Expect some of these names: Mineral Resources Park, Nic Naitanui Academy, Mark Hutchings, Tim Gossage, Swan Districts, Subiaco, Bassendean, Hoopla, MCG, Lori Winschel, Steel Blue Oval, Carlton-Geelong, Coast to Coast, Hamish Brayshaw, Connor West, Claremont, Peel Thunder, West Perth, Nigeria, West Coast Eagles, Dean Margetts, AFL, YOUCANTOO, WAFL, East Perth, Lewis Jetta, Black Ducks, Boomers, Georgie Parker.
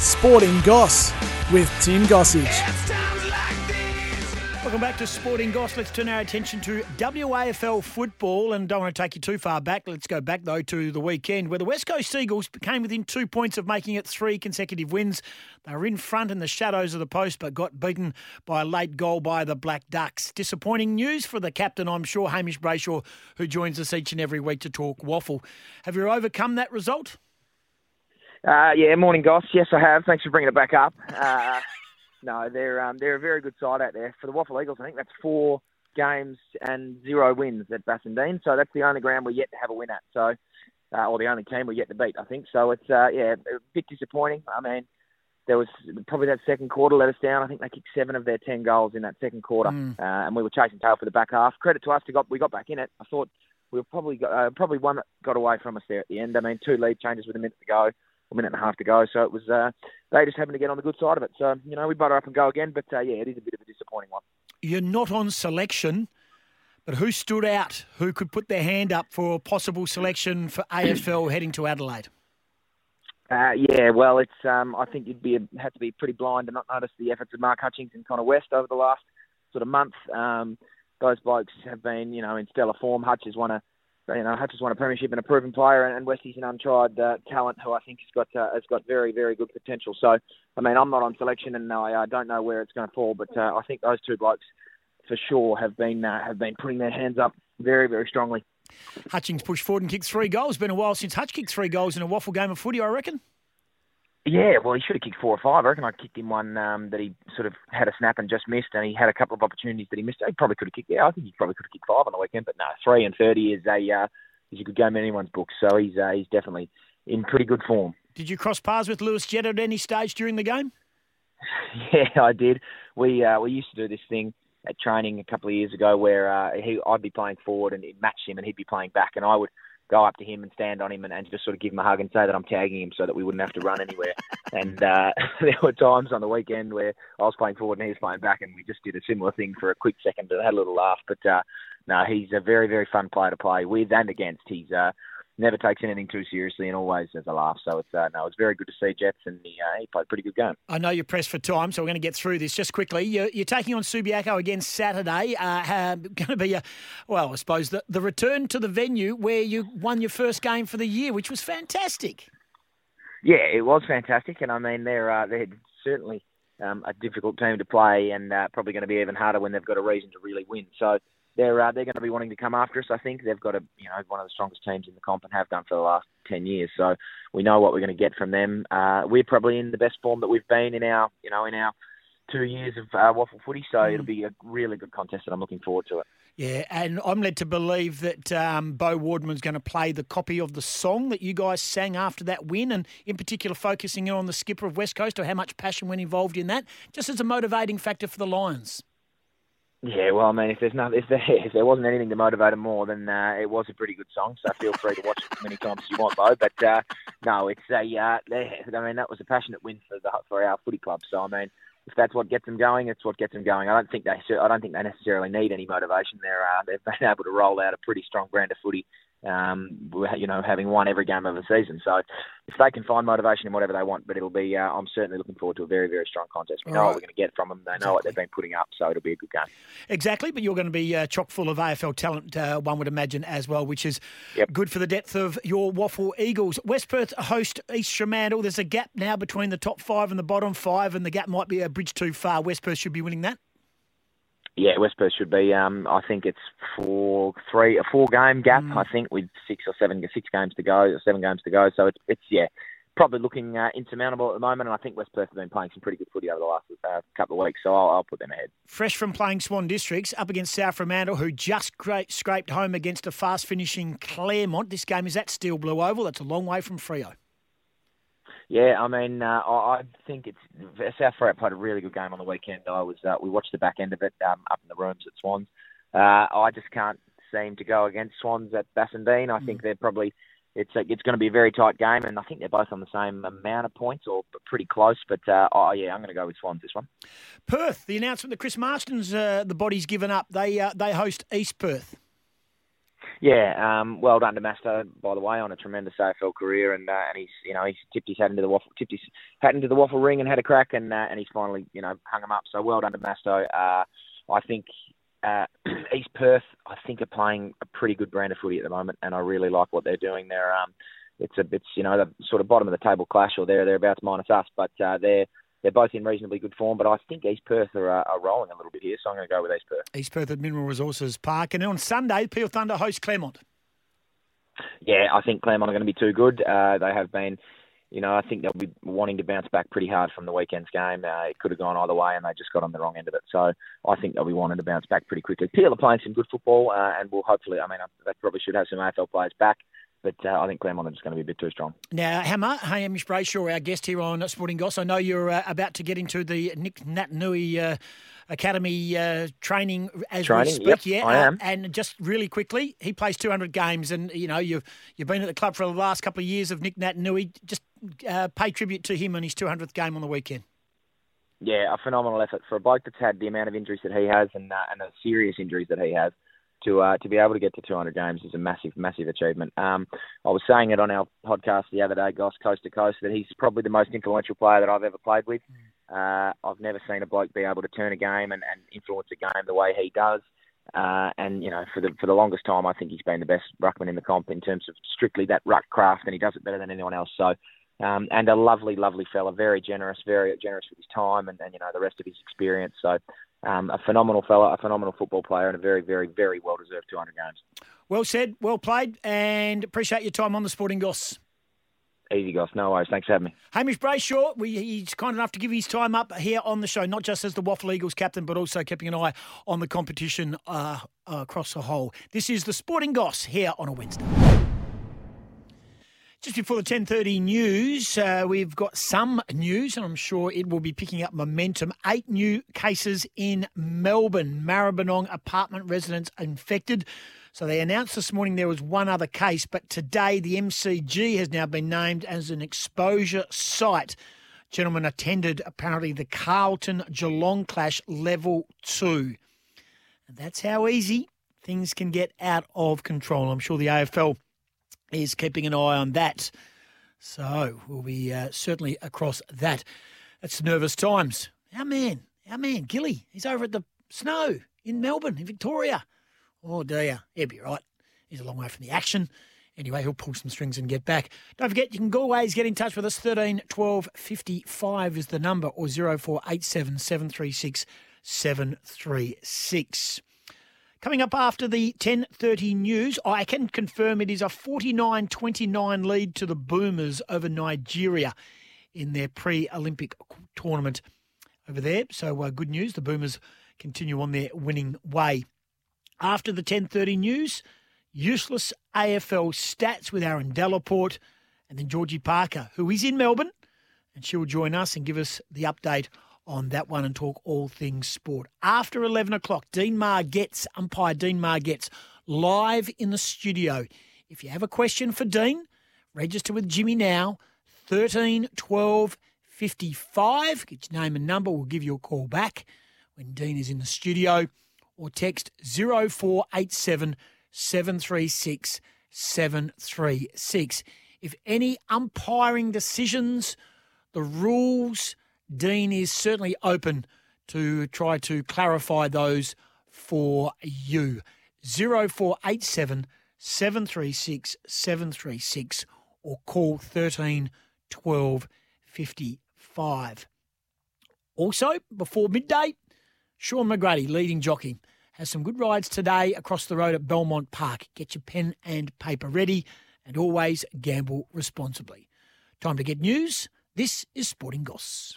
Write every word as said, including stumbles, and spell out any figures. Sporting Goss with Tim Gossage. Welcome back to Sporting Goss. Let's turn our attention to W A F L football, and don't want to take you too far back. Let's go back, though, to the weekend where the West Coast Eagles came within two points of making it three consecutive wins. They were in front in the shadows of the post but got beaten by a late goal by the Black Ducks. Disappointing news for the captain, I'm sure, Hamish Brayshaw, who joins us each and every week to talk waffle. Have you overcome that result? Uh, yeah, morning, Goss. Yes, I have. Thanks for bringing it back up. Uh, no, they're um, they're a very good side out there. For the Waffle Eagles, I think that's four games and zero wins at Bassendean. So that's the only ground we're yet to have a win at. So, uh, or the only team we're yet to beat, I think. So it's, uh, yeah, a bit disappointing. I mean, there was probably that second quarter let us down. I think they kicked seven of their ten goals in that second quarter. Mm. Uh, and we were chasing tail for the back half. Credit to us, we got, we got back in it. I thought we were probably, uh, probably one that got away from us there at the end. I mean, two lead changes with a minute to go. A minute and a half to go, so it was. Uh, they just happened to get on the good side of it. So you know, we butter up and go again. But uh, yeah, it is a bit of a disappointing one. You're not on selection, but who stood out? Who could put their hand up for a possible selection for A F L heading to Adelaide? Uh, yeah, well, it's. Um, I think you'd be have to be pretty blind to not notice the efforts of Mark Hutchings and Connor West over the last sort of month. Um, those blokes have been, you know, in stellar form. Hutch has won a. You know, Hutch has won a premiership and a proven player, and Westie's an untried uh, talent who I think has got uh, has got very, very good potential. So, I mean, I'm not on selection, and I uh, don't know where it's going to fall, but uh, I think those two blokes for sure have been uh, have been putting their hands up very, very strongly. Hutchings pushed forward and kicked three goals. Been a while since Hutch kicked three goals in a waffle game of footy, I reckon. Yeah, well, he should have kicked four or five. I reckon I kicked him one um, that he sort of had a snap and just missed, and he had a couple of opportunities that he missed. He probably could have kicked, yeah, I think he probably could have kicked five on the weekend, but no, three and thirty is a uh, is a good game in anyone's book, so he's uh, he's definitely in pretty good form. Did you cross paths with Lewis Jetta at any stage during the game? Yeah, I did. We uh, we used to do this thing at training a couple of years ago where uh, he I'd be playing forward and it matched him, and he'd be playing back, and I would go up to him and stand on him and, and just sort of give him a hug and say that I'm tagging him so that we wouldn't have to run anywhere. And uh, there were times on the weekend where I was playing forward and he was playing back, and we just did a similar thing for a quick second, but had a little laugh. But uh, no, he's a very, very fun player to play with and against. He's uh, never takes anything too seriously and always has a laugh. So it's uh, no, it's very good to see Jets, and he, uh, he played a pretty good game. I know you're pressed for time, so we're going to get through this just quickly. You're, you're taking on Subiaco again Saturday. Uh, uh, going to be, a, well, I suppose, the, the return to the venue where you won your first game for the year, which was fantastic. Yeah, it was fantastic. And, I mean, they're, uh, they're certainly um, a difficult team to play, and uh, probably going to be even harder when they've got a reason to really win. So They're uh, they're going to be wanting to come after us. I think they've got a you know one of the strongest teams in the comp and have done for the last ten years. So we know what we're going to get from them. Uh, we're probably in the best form that we've been in our you know in our two years of uh, waffle footy. So mm. it'll be a really good contest, and I'm looking forward to it. Yeah, and I'm led to believe that um, Bo Wardman's going to play the copy of the song that you guys sang after that win, and in particular focusing in on the skipper of West Coast, or how much passion went involved in that, just as a motivating factor for the Lions. Yeah, well, I mean, if there's no, if there if there wasn't anything to motivate him more, then uh, it was a pretty good song. So feel free to watch it as many times as you want, Bo. But uh, no, it's a, uh, I mean, that was a passionate win for the for our footy club. So I mean, if that's what gets them going, it's what gets them going. I don't think they I don't think they necessarily need any motivation. They're uh, they've been able to roll out a pretty strong brand of footy. Um, you know, having won every game of the season. So if they can find motivation in whatever they want, but it'll be, uh, I'm certainly looking forward to a very, very strong contest. We know what we're going to get from them. They know what they've been putting up, so it'll be a good game. Exactly, but you're going to be uh, chock full of A F L talent, uh, one would imagine, as well, which is yep. good for the depth of your Waffle Eagles. West Perth host East Fremantle. There's a gap now between the top five and the bottom five, and the gap might be a bridge too far. West Perth should be winning that. Yeah, West Perth should be. Um, I think it's four, three, a four-game gap. Mm. I think with six or seven, six games to go, or seven games to go. So it's, it's yeah, probably looking uh, insurmountable at the moment. And I think West Perth have been playing some pretty good footy over the last uh, couple of weeks. So I'll, I'll put them ahead. Fresh from playing Swan Districts up against South Fremantle, who just great, scraped home against a fast-finishing Claremont. This game is at Steel Blue Oval. That's a long way from Freo. Yeah, I mean, uh, I think it's South Fremantle played a really good game on the weekend. I was uh, we watched the back end of it um, up in the rooms at Swans. Uh, I just can't seem to go against Swans at Bassendean. I mm. think they're probably it's a, it's going to be a very tight game, and I think they're both on the same amount of points or pretty close. But uh, oh yeah, I'm going to go with Swans this one. Perth, the announcement that Chris Marston's uh, the body's given up. They uh, they host East Perth. Yeah, um, well done to Masto, by the way, on a tremendous A F L career, and uh, and he's you know he's tipped his hat into the waffle tipped his hat into the waffle ring and had a crack, and uh, and he's finally you know hung him up. So well done to Masto. Uh, I think uh, East Perth, I think, are playing a pretty good brand of footy at the moment, and I really like what they're doing. They're um, it's a it's you know the sort of bottom of the table clash, or they're thereabouts minus us, but uh, they're. They're both in reasonably good form, but I think East Perth are, uh, are rolling a little bit here, so I'm going to go with East Perth. East Perth at Mineral Resources Park. And then on Sunday, Peel Thunder host Claremont. Yeah, I think Claremont are going to be too good. Uh, they have been, you know, I think they'll be wanting to bounce back pretty hard from the weekend's game. Uh, it could have gone either way, and they just got on the wrong end of it. So I think they'll be wanting to bounce back pretty quickly. Peel are playing some good football, uh, and we'll hopefully, I mean, they probably should have some A F L players back. But uh, I think Claremont are just going to be a bit too strong. Now, Hammer, Hamish Brayshaw, our guest here on Sporting Goss. I know you're uh, about to get into the Nic Naitanui uh, Academy uh, training as training, we speak. Yep, yeah, I am. Uh, and just really quickly, he plays two hundred games, and you know you've you've been at the club for the last couple of years of Nic Naitanui. Just uh, pay tribute to him and his two hundredth game on the weekend. Yeah, a phenomenal effort for a bloke that's had the amount of injuries that he has, and uh, and the serious injuries that he has. To uh, to be able to get to two hundred games is a massive, massive achievement. Um, I was saying it on our podcast the other day, Goss, Coast to Coast, that he's probably the most influential player that I've ever played with. Uh, I've never seen a bloke be able to turn a game and, and influence a game the way he does. Uh, and, you know, for the for the longest time, I think he's been the best ruckman in the comp in terms of strictly that ruck craft, and he does it better than anyone else. So, um, and a lovely, lovely fella, very generous, very generous with his time and, and you know, the rest of his experience. So, Um, a phenomenal fella, a phenomenal football player, and a very, very, very well-deserved two hundred games. Well said, well played, and appreciate your time on the Sporting Goss. Easy, Goss. No worries. Thanks for having me. Hamish Brayshaw, we, he's kind enough to give his time up here on the show, not just as the Waffle Eagles captain, but also keeping an eye on the competition uh, across the whole. This is the Sporting Goss here on a Wednesday. Just before the ten thirty news, uh, we've got some news, and I'm sure it will be picking up momentum. Eight new cases in Melbourne. Maribyrnong apartment residents infected. So they announced this morning there was one other case, but today the M C G has now been named as an exposure site. Gentlemen attended, apparently, the Carlton-Geelong clash level two. And that's how easy things can get out of control. I'm sure the A F L is keeping an eye on that. So we'll be uh, certainly across that. It's nervous times. Our man, our man, Gilly, he's over at the snow in Melbourne, in Victoria. Oh, dear. He'll be right. He's a long way from the action. Anyway, he'll pull some strings and get back. Don't forget, you can always get in touch with us. thirteen twelve fifty-five is the number, or zero four eight seven, seven three six, seven three six. Coming up after the ten thirty news, I can confirm it is a forty-nine twenty-nine lead to the Boomers over Nigeria in their pre-Olympic tournament over there. So uh, good news, the Boomers continue on their winning way. After the ten thirty news, useless A F L stats with Aaron Delaporte, and then Georgie Parker, who is in Melbourne, and she will join us and give us the update on that one and talk all things sport. After eleven o'clock, Dean Margetts, umpire Dean Margetts, live in the studio. If you have a question for Dean, register with Jimmy now, thirteen twelve fifty-five. Get your name and number. We'll give you a call back when Dean is in the studio, or text zero four eight seven, seven three six, seven three six. If any umpiring decisions, the rules, Dean is certainly open to try to clarify those for you. zero four eight seven, seven three six, seven three six or call thirteen twelve fifty-five. Also, before midday, Sean McGrady, leading jockey, has some good rides today across the road at Belmont Park. Get your pen and paper ready, and always gamble responsibly. Time to get news. This is Sporting Goss.